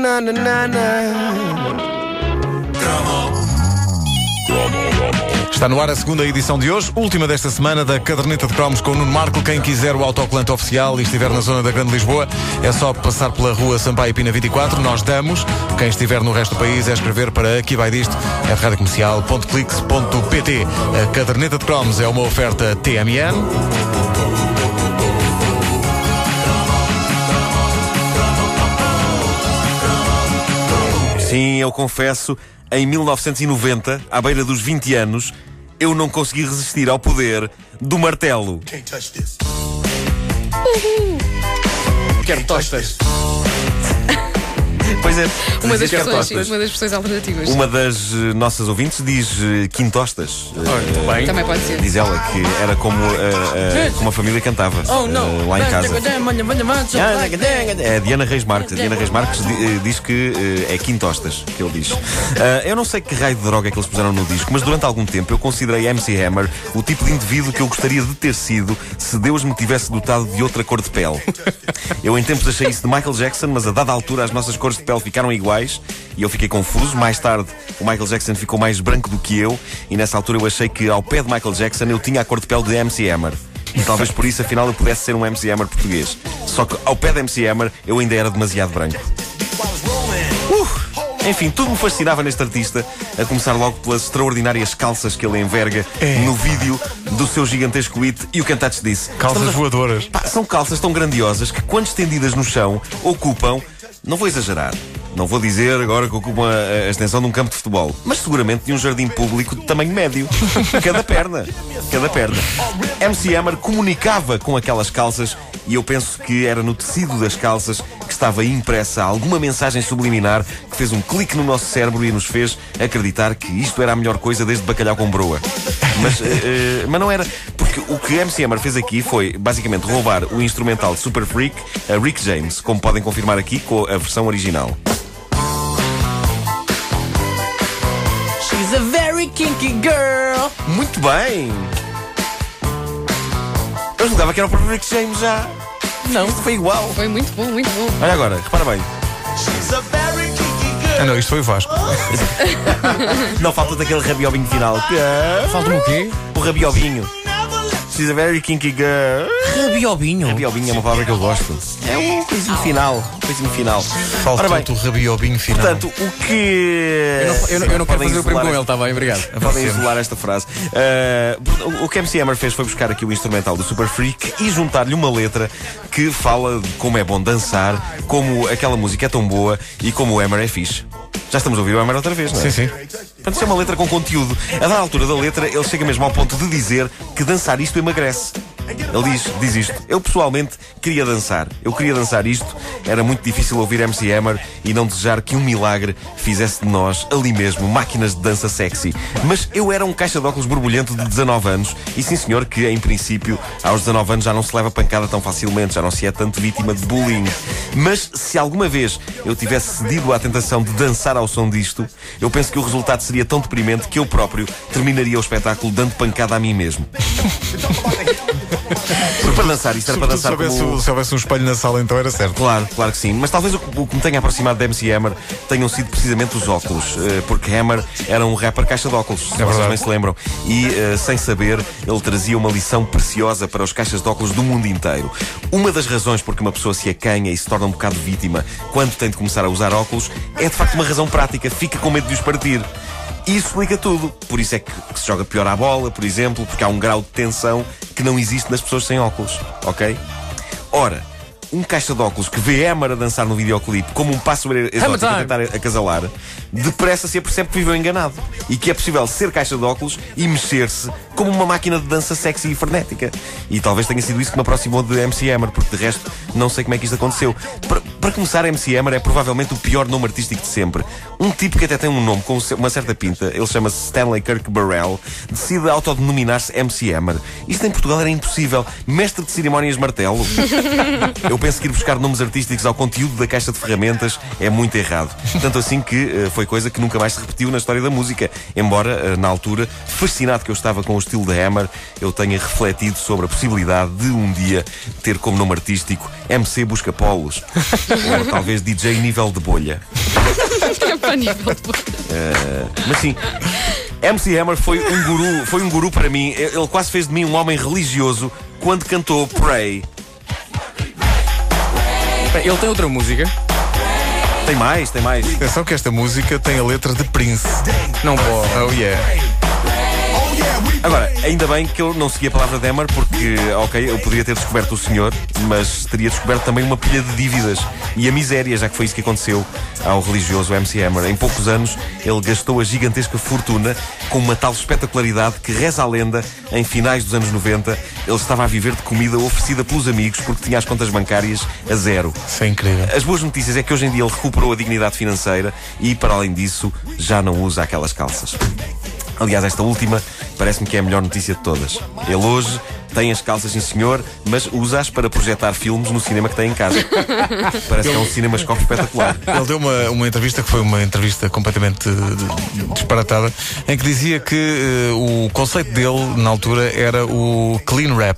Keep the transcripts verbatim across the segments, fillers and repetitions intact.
na na na na. Está no ar a segunda edição de hoje, última desta semana da Caderneta de Cromos com o Nuno Marco. Quem quiser o autocolante oficial e estiver na zona da Grande Lisboa, é só passar pela rua Sampaio Pina vinte e quatro. Nós damos. Quem estiver no resto do país é escrever para Aqui Vai Disto, é rádio comercial ponto clix ponto pt. A Caderneta de Cromos é uma oferta T M N. Sim, eu confesso, em mil novecentos e noventa, à beira dos vinte anos, eu não consegui resistir ao poder do martelo. Uhum. Quero tostas. Pois é. Uma das, pessoas, uma das pessoas alternativas. Uma das uh, nossas ouvintes diz uh, quintostas. Oh, uh, bem. Também pode ser. Diz ela que era como, uh, uh, como a família cantava oh, uh, lá em casa. É a Diana Reis Marques. A Diana Reis Marques diz que uh, é quintostas, que ele diz. Uh, eu não sei que raio de droga é que eles puseram no disco, mas durante algum tempo eu considerei M C Hammer o tipo de indivíduo que eu gostaria de ter sido se Deus me tivesse dotado de outra cor de pele. Eu em tempos achei isso de Michael Jackson, mas a dada altura as nossas cores de pele ficaram iguais e eu fiquei confuso. Mais tarde o Michael Jackson ficou mais branco do que eu e nessa altura eu achei que ao pé de Michael Jackson eu tinha a cor de pele de M C Hammer. E talvez por isso afinal eu pudesse ser um M C Hammer português. Só que ao pé de M C Hammer eu ainda era demasiado branco. Uh, enfim, tudo me fascinava neste artista, a começar logo pelas extraordinárias calças que ele enverga é. no vídeo do seu gigantesco hit E o Cantates Disse. Calças a... voadoras. Pá, são calças tão grandiosas que quando estendidas no chão ocupam... Não vou exagerar, não vou dizer agora que ocupa a extensão de um campo de futebol, mas seguramente de um jardim público de tamanho médio. Cada perna, cada perna. M C Hammer comunicava com aquelas calças e eu penso que era no tecido das calças que estava impressa alguma mensagem subliminar que fez um clique no nosso cérebro e nos fez acreditar que isto era a melhor coisa desde bacalhau com broa. Mas, uh, uh, mas não era, porque o que M C Hammer fez aqui foi basicamente roubar o instrumental de Super Freak a Rick James, como podem confirmar aqui com a versão original. She's a very kinky girl. Muito bem. Eu julgava que era o próprio Rick James já. Não, isto foi igual. Foi muito bom, muito bom. Olha agora, repara bem. She's a very kinky girl. Ah não, isto foi o Vasco. Não, falta daquele rabiobinho final. Falta-me o quê? O rabiobinho. She's a very kinky girl. Rabiobinho? Rabiobinho é uma palavra que eu gosto. É um coisinho final. Coisinho final. Falta-te o rabiobinho final. Portanto, o que... Eu não, eu não, eu não quero fazer o primo com ele, está bem, obrigado. Podem isolar esta frase. Uh, o que M C Hammer fez foi buscar aqui o instrumental do Super Freak e juntar-lhe uma letra que fala de como é bom dançar, como aquela música é tão boa e como o Hammer é fixe. Já estamos a ouvir o Hammer outra vez, não é? Sim, sim. Portanto, isso é uma letra com conteúdo. A da altura da letra, ele chega mesmo ao ponto de dizer que dançar isto emagrece. Ele diz, diz isto. Eu, pessoalmente, queria dançar. Eu queria dançar isto. Era muito difícil ouvir M C Hammer e não desejar que um milagre fizesse de nós, ali mesmo, máquinas de dança sexy. Mas eu era um caixa de óculos borbulhento de dezanove anos. E sim, senhor, que, em princípio, aos dezanove anos já não se leva pancada tão facilmente. Já não se é tanto vítima de bullying. Mas, se alguma vez eu tivesse cedido à tentação de dançar ao som disto, eu penso que o resultado seria tão deprimente que eu próprio terminaria o espetáculo dando pancada a mim mesmo. Porque para dançar, isto era para dançar se houvesse, como... se houvesse um espelho na sala, então era certo. Claro, claro que sim. Mas talvez o que me tenha aproximado de M C Hammer tenham sido precisamente os óculos. Porque Hammer era um rapper caixa de óculos, se é vocês bem se lembram. E, sem saber, ele trazia uma lição preciosa para os caixas de óculos do mundo inteiro. Uma das razões porque uma pessoa se acanha e se torna um bocado vítima quando tem de começar a usar óculos é, de facto, uma razão prática. Fica com medo de os partir. E isso explica tudo. Por isso é que se joga pior à bola, por exemplo, porque há um grau de tensão que não existe nas pessoas sem óculos, ok? Ora, um caixa de óculos que vê Hammer a dançar no videoclipe como um pássaro exótico a tentar acasalar, depressa se apercebe que viveu enganado e que é possível ser caixa de óculos e mexer-se como uma máquina de dança sexy e frenética. E talvez tenha sido isso que me aproximou de M C Hammer, porque de resto não sei como é que isto aconteceu. Para, para começar, M C Hammer é provavelmente o pior nome artístico de sempre. Um tipo que até tem um nome com uma certa pinta, ele chama-se Stanley Kirk Burrell, decide autodenominar-se M C Hammer. Isto em Portugal era impossível. Mestre de cerimónias martelo. Eu penso que ir buscar nomes artísticos ao conteúdo da caixa de ferramentas é muito errado. Tanto assim que uh, foi coisa que nunca mais se repetiu na história da música. Embora, uh, na altura, fascinado que eu estava com os estilo da Hammer, eu tenha refletido sobre a possibilidade de um dia ter como nome artístico M C Busca Polos, ou talvez D J Nível de Bolha. É para nível de bolha. Uh, mas sim, M C Hammer foi um guru, foi um guru para mim. Ele quase fez de mim um homem religioso quando cantou Pray. Ele tem outra música? Tem mais, tem mais. Atenção que esta música tem a letra de Prince. Não pode. Oh yeah. Agora, ainda bem que eu não segui a palavra de Hammer, porque, ok, eu poderia ter descoberto o senhor, mas teria descoberto também uma pilha de dívidas e a miséria, já que foi isso que aconteceu ao religioso M C Hammer. Em poucos anos, ele gastou a gigantesca fortuna com uma tal espetacularidade que, reza a lenda, em finais dos anos noventa, ele estava a viver de comida oferecida pelos amigos porque tinha as contas bancárias a zero. Isso é incrível. As boas notícias é que hoje em dia ele recuperou a dignidade financeira e, para além disso, já não usa aquelas calças. Aliás, esta última parece-me que é a melhor notícia de todas. Ele hoje tem as calças, sim senhor, mas usa-as para projetar filmes no cinema que tem em casa. Parece que é um cinemascope espetacular. Ele deu uma, uma entrevista que foi uma entrevista completamente disparatada, em que dizia que uh, o conceito dele, na altura, era o clean rap,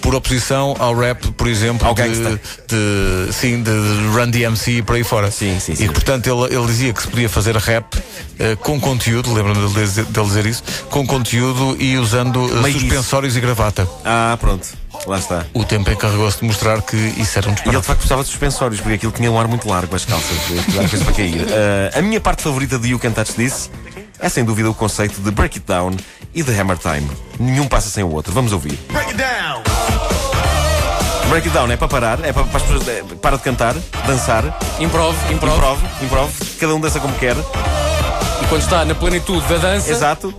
por oposição ao rap, por exemplo, ao de, de, sim, de Run D M C e por aí fora. Sim, sim, sim. E portanto ele, ele dizia que se podia fazer rap uh, com conteúdo, lembro-me dele, dele dizer isso, com conteúdo e usando uh, suspensórios isso. E gravata. Ah, pronto, lá está. O tempo encarregou-se de mostrar que isso era um disparate. E ele de facto precisava de suspensórios, porque aquilo tinha um ar muito largo, as calças, as coisas para cair. Uh, a minha parte favorita de You Can't Touch This é sem dúvida o conceito de Break It Down e de Hammer Time. Nenhum passa sem o outro. Vamos ouvir. Break It Down! Break It Down é para parar, é para, para as pessoas, é, para de cantar, dançar. Improv, improv. Improv, improv. Cada um dança como quer. E quando está na plenitude da dança... Exato.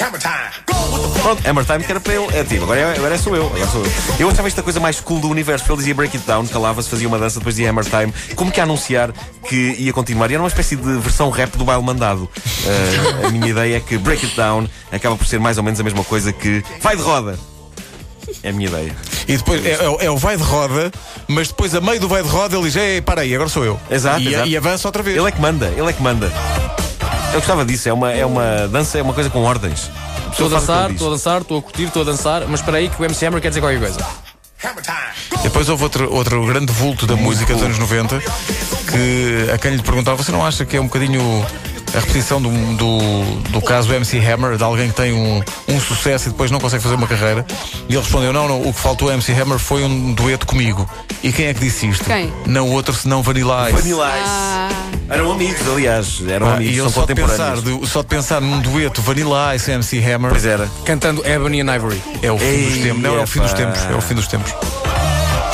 Hammer Time! Pronto, Hammer Time que era para ele. É tipo, agora, agora sou eu, agora sou eu. Eu achava isto a coisa mais cool do universo, porque ele dizia Break It Down, calava-se, fazia uma dança, depois dizia Hammer Time. Como que a anunciar que ia continuar? E era uma espécie de versão rap do baile mandado. Uh, a minha ideia é que Break It Down acaba por ser mais ou menos a mesma coisa que vai de roda. É a minha ideia. E depois é, é, é o vai de roda, mas depois a meio do vai de roda ele diz, ei, para aí, agora sou eu. Exato, e, exato. E avança outra vez. Ele é que manda, ele é que manda. Eu gostava disso, é uma, é uma dança, é uma coisa com ordens. Estou a dançar, estou a dançar, estou a curtir, estou a dançar, mas espera aí que o M C Hammer quer dizer qualquer coisa. Depois houve outro, outro grande vulto da música dos anos noventa, que a quem lhe perguntava, você não acha que é um bocadinho... a repetição do, do, do caso M C Hammer, de alguém que tem um, um sucesso e depois não consegue fazer uma carreira? E ele respondeu, não, não, o que faltou a M C Hammer foi um dueto comigo. E quem é que disse isto? Quem? Não outro senão Vanilla Ice. Vanilla Ice. Ah. Eram amigos, aliás. Eram ah, amigos, e são só de, pensar, de, só de pensar num dueto Vanilla Ice e M C Hammer. Pois era. Cantando Ebony and Ivory. É o fim Ei, dos tempos. Não, é o fim dos tempos. É o fim dos tempos.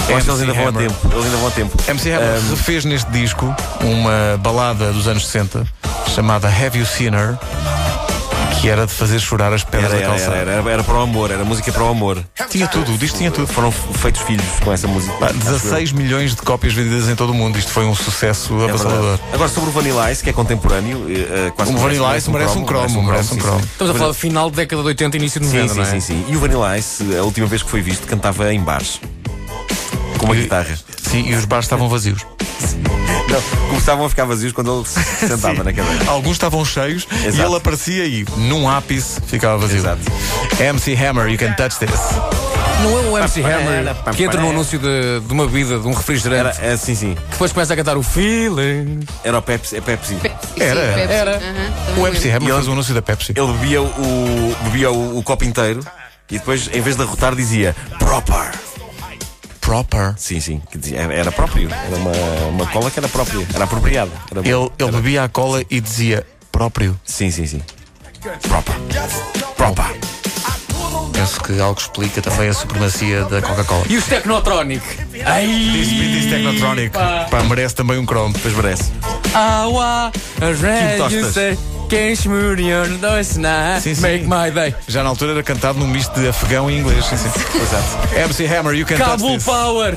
Eu acho que eles ainda vão a tempo. Eles ainda vão a tempo. M C Hammer um, fez neste disco uma balada dos anos sessenta chamada Have You Seen Her, que era de fazer chorar as pedras era, da calçada. Era, era, era, era para o amor, era música para o amor. Tinha tudo, o disco tinha tudo. Foram feitos filhos com essa música. Bah, dezasseis milhões de cópias vendidas em todo o mundo. Isto foi um sucesso é avassalador. Agora, sobre o Vanilla Ice, que é contemporâneo, uh, quase o Vanilla Ice merece um cromo. Merece um cromo. Estamos a falar do final da década de oitenta e início de noventa, não é? Sim, sim, sim. E o Vanilla Ice, a última vez que foi visto, cantava em bares. Com uma guitarra. Sim, e os bares estavam vazios. Não, começavam a ficar vazios quando ele se sentava na cadeira. Alguns estavam cheios. Exato. E ele aparecia e, num ápice, ficava vazio. Exato. M C Hammer, You Can Touch This. Não é o M C Hammer que entra no anúncio de, de uma bebida, de um refrigerante. Era, é, sim, sim. Que depois começa a cantar o feeling. Era o Pepsi. É Pepsi. Pepsi. Era. Sim, Pepsi. Era. Uhum. O M C Hammer fez o anúncio da Pepsi. Ele bebia o, bebia o, o copo inteiro e depois, em vez de arrotar, dizia proper. Proper. Sim, sim, era próprio. Era uma, uma cola que era própria, era apropriada. Era ele ele era... bebia a cola e dizia próprio. Sim, sim, sim. Proper. Proper. Penso que algo explica também a supremacia da Coca-Cola. E os Technotronic? Diz Technotronic. Pá, merece também um cromo, depois merece. Ah, Quem Million dois na Make My Day. Já na altura era cantado num misto de afegão e inglês. Sim, sim. M C Hammer, You Can Touch This. Power.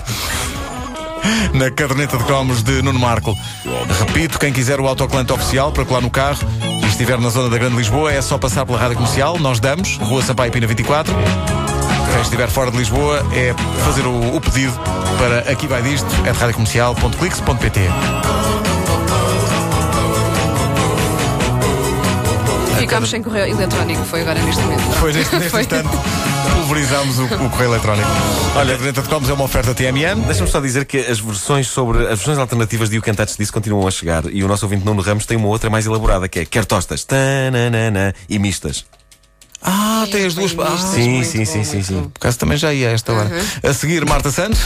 Na caderneta de cromos de Nuno Marco. Repito, quem quiser o autocolante oficial para colar no carro e estiver na zona da Grande Lisboa, é só passar pela Rádio Comercial. Nós damos, Rua Sampaio Pina vinte e quatro. Quem estiver fora de Lisboa é fazer o, o pedido para Aqui Vai Disto, é de radiocomercial ponto clix ponto pt. Ficámos sem correio eletrónico, foi agora neste momento. Não? Foi neste, neste foi. instante. Pulverizámos o, o correio eletrónico. Olha, a caderneta de cromos é uma oferta T M N. Deixa-me só dizer que as versões sobre as versões alternativas de o que antes disse continuam a chegar e o nosso ouvinte Nuno Ramos tem uma outra mais elaborada que é quer tostas tananana, e mistas. Ah, sim, tem as duas. Ah, sim, sim, bom, sim, sim, sim. Por acaso também já ia a esta hora. Uhum. A seguir, Marta Santos.